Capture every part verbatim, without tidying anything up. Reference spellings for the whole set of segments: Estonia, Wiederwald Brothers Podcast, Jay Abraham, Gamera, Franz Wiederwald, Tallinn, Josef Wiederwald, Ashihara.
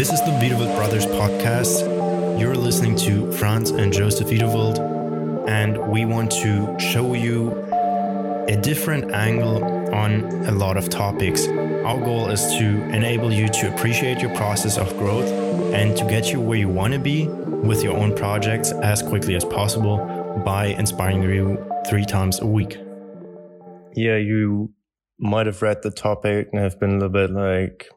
This is the Wiederwald Brothers Podcast. You're listening to Franz and Josef Wiederwald, and we want to show you a different angle on a lot of topics. Our goal is to enable you to appreciate your process of growth and to get you where you want to be with your own projects as quickly as possible by inspiring you three times a week. Yeah, you might have read the topic and have been a little bit like,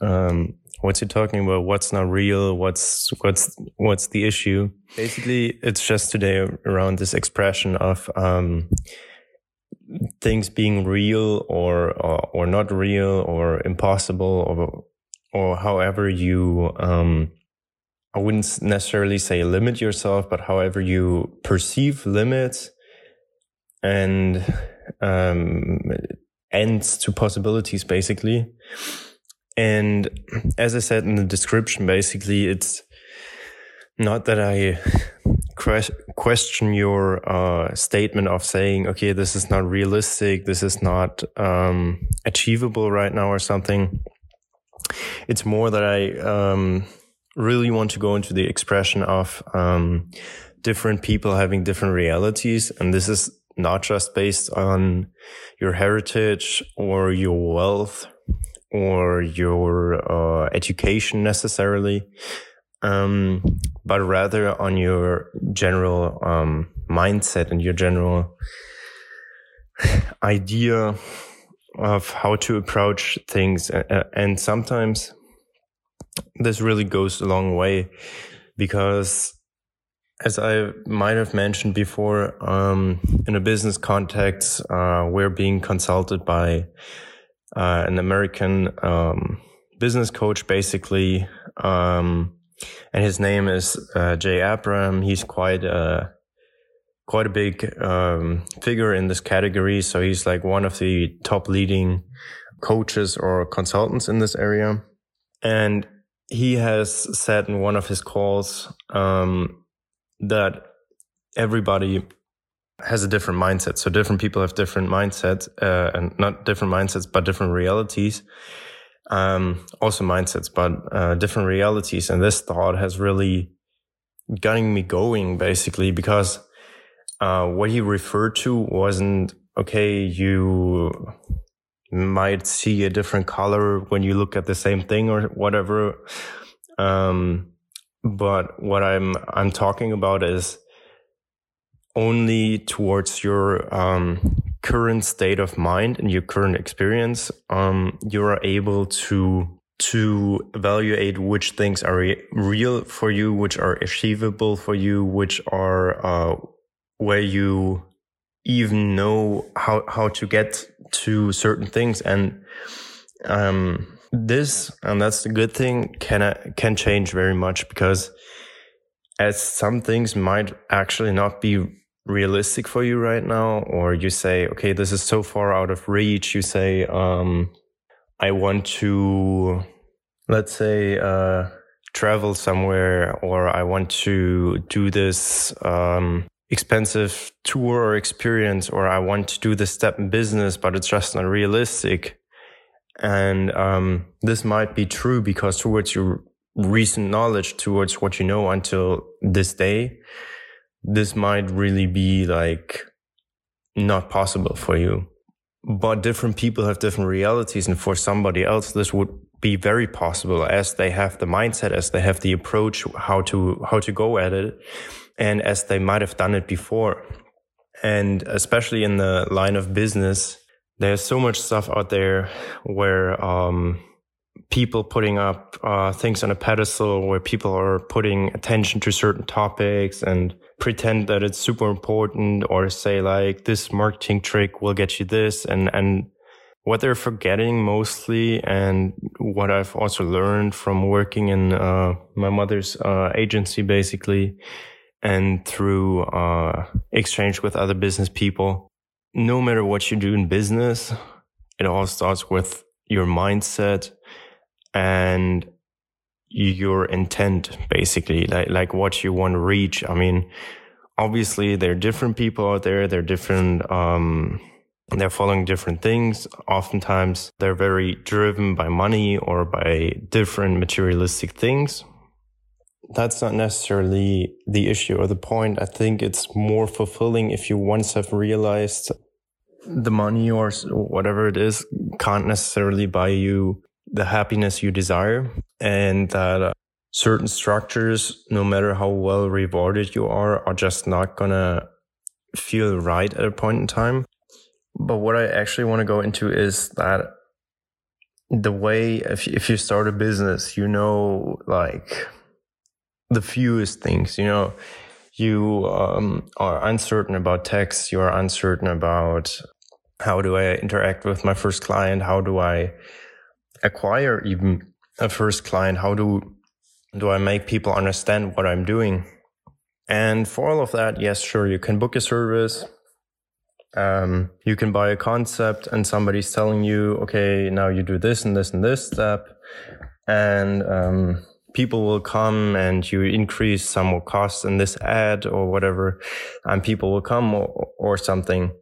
um, what's he talking about? What's not real? What's what's what's the issue? Basically, it's just today around this expression of um, things being real or, or or not real or impossible or or however you um, I wouldn't necessarily say limit yourself, but however you perceive limits and um, ends to possibilities, basically. And as I said in the description, basically, it's not that I question your uh, statement of saying, okay, this is not realistic, this is not um, achievable right now or something. It's more that I um, really want to go into the expression of um, different people having different realities. And this is not just based on your heritage or your wealth or your uh, education necessarily, um, but rather on your general um, mindset and your general idea of how to approach things. And sometimes this really goes a long way because, as I might have mentioned before, um, in a business context, uh, we're being consulted by Uh, an American um, business coach, basically, um, and his name is uh, Jay Abraham. He's quite a quite a big um, figure in this category. So he's like one of the top leading coaches or consultants in this area. And he has said in one of his calls um, that everybody has a different mindset. So different people have different mindsets, uh, and not different mindsets, but different realities. Um, also mindsets, but uh, different realities. And this thought has really gotten me going, basically, because uh, what he referred to wasn't, okay, you might see a different color when you look at the same thing or whatever. Um, but what I'm I'm talking about is only towards your um, current state of mind and your current experience, um, you are able to to evaluate which things are re- real for you, which are achievable for you, which are uh, where you even know how how to get to certain things. And um, this, and that's the good thing, can can change very much because, as some things might actually not be realistic for you right now, or you say, okay, this is so far out of reach. You say, um, I want to, let's say, uh, travel somewhere, or I want to do this um, expensive tour or experience, or I want to do this step in business, but it's just not realistic. And um, this might be true because towards your recent knowledge, towards what you know until this day, this might really be like not possible for you. But different people have different realities, and for somebody else this would be very possible as they have the mindset, as they have the approach, how to how to go at it, and as they might have done it before. And especially in the line of business, there's so much stuff out there where um people putting up uh, things on a pedestal, where people are putting attention to certain topics and pretend that it's super important, or say like this marketing trick will get you this. And, and what they're forgetting mostly, and what I've also learned from working in uh, my mother's uh, agency, basically, and through uh, exchange with other business people, no matter what you do in business, it all starts with your mindset and your intent, basically, like like what you want to reach. I mean, obviously there are different people out there, there are different um, They're following different things. Oftentimes, they're very driven by money or by different materialistic things. That's not necessarily the issue or the point. I think it's more fulfilling if you once have realized the money or whatever it is can't necessarily buy you the happiness you desire, and that uh, certain structures, no matter how well rewarded you are, are just not gonna feel right at a point in time. But what I actually want to go into is that the way, if if you start a business, you know, like the fewest things, you know, you um, are uncertain about tax, you are uncertain about how do I interact with my first client, how do I acquire even a first client, how do do I make people understand what I'm doing. And for all of that, yes, sure, you can book a service. Um, you can buy a concept and somebody's telling you, okay, now you do this and this and this step, and um, people will come and you increase some more costs in this ad or whatever, and people will come or, or something.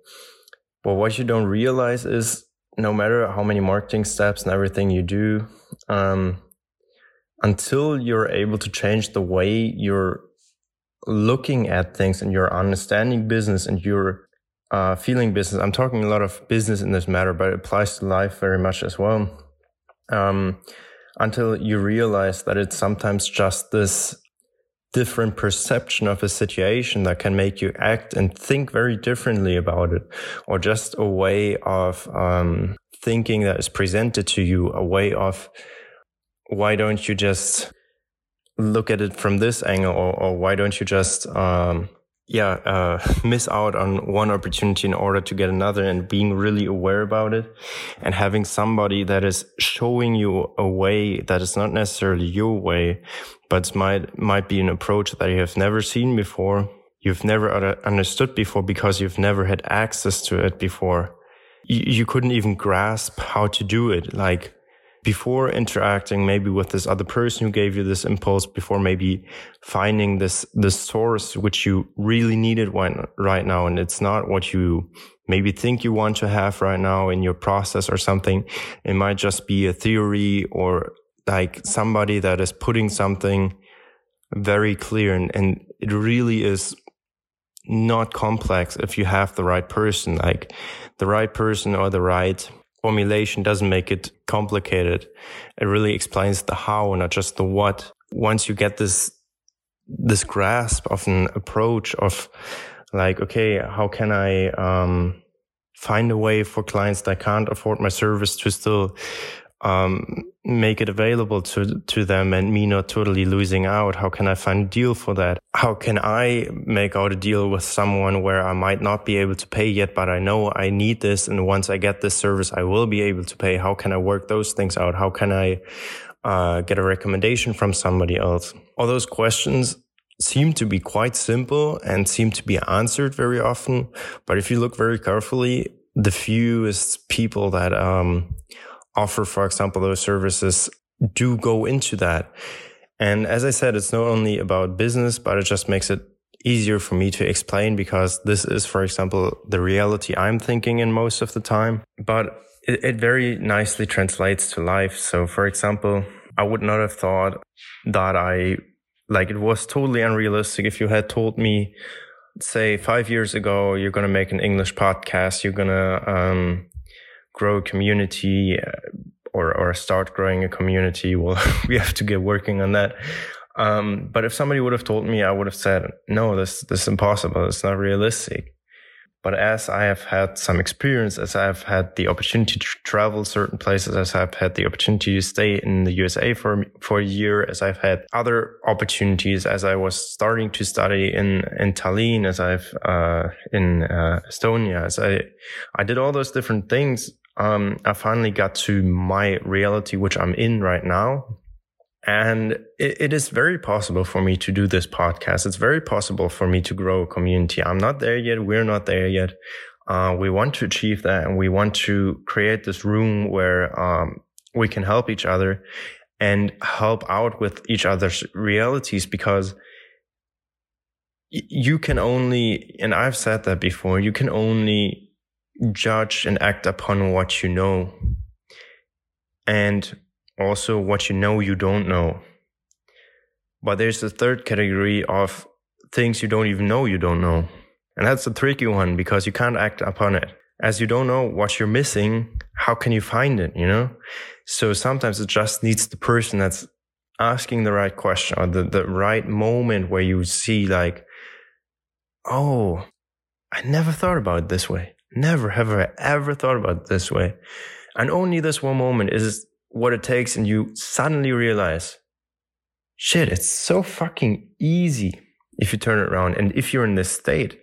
But what you don't realize is no matter how many marketing steps and everything you do, um, until you're able to change the way you're looking at things and you're understanding business and you're Uh, feeling business. I'm talking a lot of business in this matter, but it applies to life very much as well. Um, until you realize that it's sometimes just this different perception of a situation that can make you act and think very differently about it, or just a way of um, thinking that is presented to you, a way of why don't you just look at it from this angle, or, or why don't you just... Um, yeah, uh, miss out on one opportunity in order to get another, and being really aware about it and having somebody that is showing you a way that is not necessarily your way, but might, might be an approach that you have never seen before. You've never understood before because you've never had access to it before. You, you couldn't even grasp how to do it. Like, before interacting maybe with this other person who gave you this impulse, before maybe finding this this source which you really needed right now, and it's not what you maybe think you want to have right now in your process or something. It might just be a theory or like somebody that is putting something very clear, and, and it really is not complex if you have the right person. Like the right person or the right formulation doesn't make it complicated. It really explains the how, not just the what. Once you get this this grasp of an approach of like, okay, how can I um, find a way for clients that can't afford my service to still um, make it available to, to them and me not totally losing out? How can I find a deal for that? How can I make out a deal with someone where I might not be able to pay yet, but I know I need this, and once I get this service, I will be able to pay? How can I work those things out? How can I uh, get a recommendation from somebody else? All those questions seem to be quite simple and seem to be answered very often. But if you look very carefully, the fewest people that um, offer, for example, those services do go into that. And as I said, it's not only about business, but it just makes it easier for me to explain, because this is, for example, the reality I'm thinking in most of the time. But it, it very nicely translates to life. So, for example, I would not have thought that I, like, it was totally unrealistic if you had told me, say, five years ago, you're going to make an English podcast, you're going to um, grow a community, uh, or or start growing a community. Well, we have to get working on that. Um, but if somebody would have told me, I would have said, no, this, this is impossible. It's not realistic. But as I have had some experience, as I've had the opportunity to travel certain places, as I've had the opportunity to stay in the U S A for, for a year, as I've had other opportunities, as I was starting to study in, in Tallinn, as I've, uh, in, uh, Estonia, as I, I did all those different things. Um, I finally got to my reality, which I'm in right now. And it, it is very possible for me to do this podcast. It's very possible for me to grow a community. I'm not there yet. We're not there yet. Uh, we want to achieve that, and we want to create this room where um, we can help each other and help out with each other's realities, because you can only, and I've said that before, you can only judge and act upon what you know, and also what you know you don't know. But there's a third category of things you don't even know you don't know. And that's a tricky one because you can't act upon it. As you don't know what you're missing, how can you find it, you know? So sometimes it just needs the person that's asking the right question or the, the right moment where you see like, oh, I never thought about it this way. Never have I ever thought about it this way. And only this one moment is what it takes, and you suddenly realize, shit, it's so fucking easy if you turn it around and if you're in this state.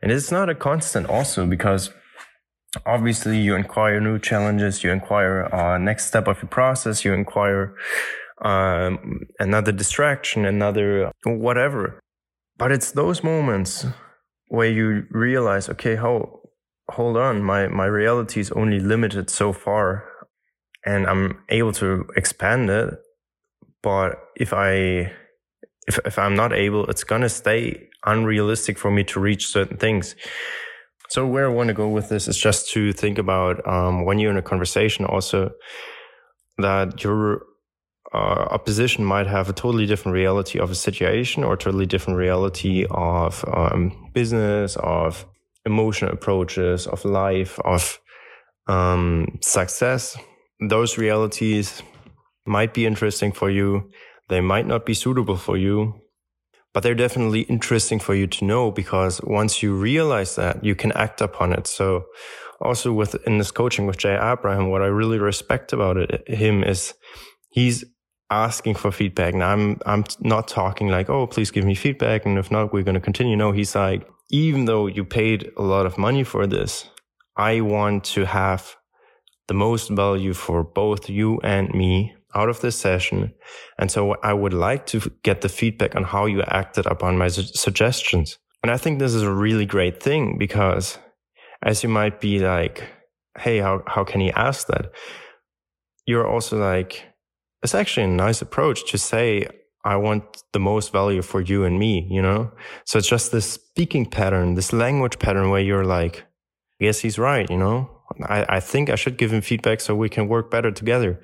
And it's not a constant also, because obviously you inquire new challenges, you inquire uh, next step of your process, you inquire um, another distraction, another whatever. But it's those moments where you realize, okay, how, hold on, my, my reality is only limited so far, and I'm able to expand it. But if I, if, if I'm not able, it's going to stay unrealistic for me to reach certain things. So where I want to go with this is just to think about um, when you're in a conversation also, that your uh, opposition might have a totally different reality of a situation, or totally different reality of um, business, of emotional approaches, of life, of um, success. Those realities might be interesting for you. They might not be suitable for you, but they're definitely interesting for you to know, because once you realize that, you can act upon it. So also within this coaching with Jay Abraham, what I really respect about it, him is he's asking for feedback. Now, I'm I'm not talking like, oh, please give me feedback, and if not, we're going to continue. No, he's like, even though you paid a lot of money for this, I want to have the most value for both you and me out of this session. And so I would like to get the feedback on how you acted upon my su- suggestions. And I think this is a really great thing, because as you might be like, hey, how, how can he ask that? You're also like, it's actually a nice approach to say, I want the most value for you and me, you know? So it's just this speaking pattern, this language pattern where you're like, I guess he's right, you know? I, I think I should give him feedback so we can work better together.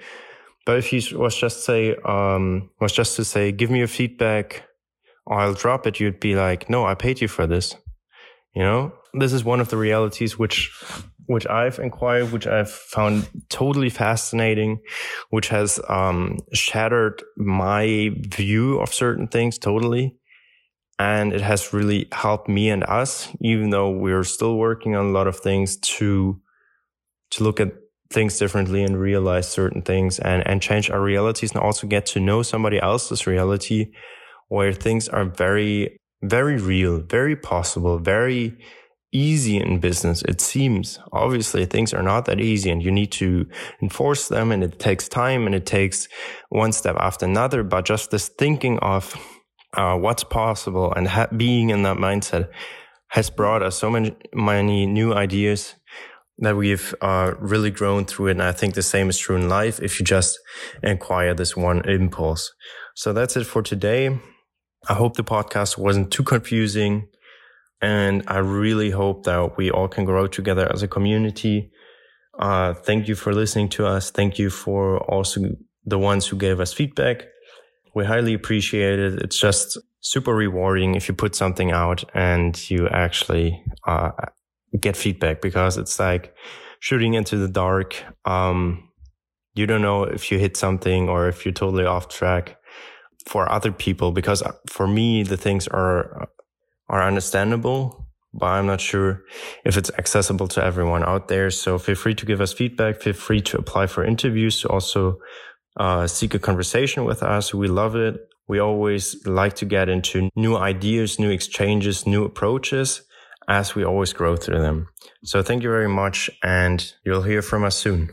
But if he was just say, um, was just to say, give me your feedback, or I'll drop it, you'd be like, no, I paid you for this. You know, this is one of the realities which, which I've inquired, which I've found totally fascinating, which has, um, shattered my view of certain things totally. And it has really helped me and us, even though we're still working on a lot of things, to, to look at things differently and realize certain things and, and change our realities, and also get to know somebody else's reality where things are very, very real, very possible, very easy in business. It seems obviously things are not that easy, and you need to enforce them, and it takes time, and it takes one step after another. But just this thinking of uh, what's possible and ha- being in that mindset has brought us so many, many new ideas that we've uh, really grown through it. And I think the same is true in life if you just acquire this one impulse. So that's it for today. I hope the podcast wasn't too confusing, and I really hope that we all can grow together as a community. Uh, thank you for listening to us. Thank you for also the ones who gave us feedback. We highly appreciate it. It's just super rewarding if you put something out and you actually uh get feedback, because it's like shooting into the dark. Um, you don't know if you hit something or if you're totally off track for other people, because for me, the things are, are understandable, but I'm not sure if it's accessible to everyone out there. So feel free to give us feedback. Feel free to apply for interviews, to also uh, seek a conversation with us. We love it. We always like to get into new ideas, new exchanges, new approaches, as we always grow through them. So thank you very much, and you'll hear from us soon.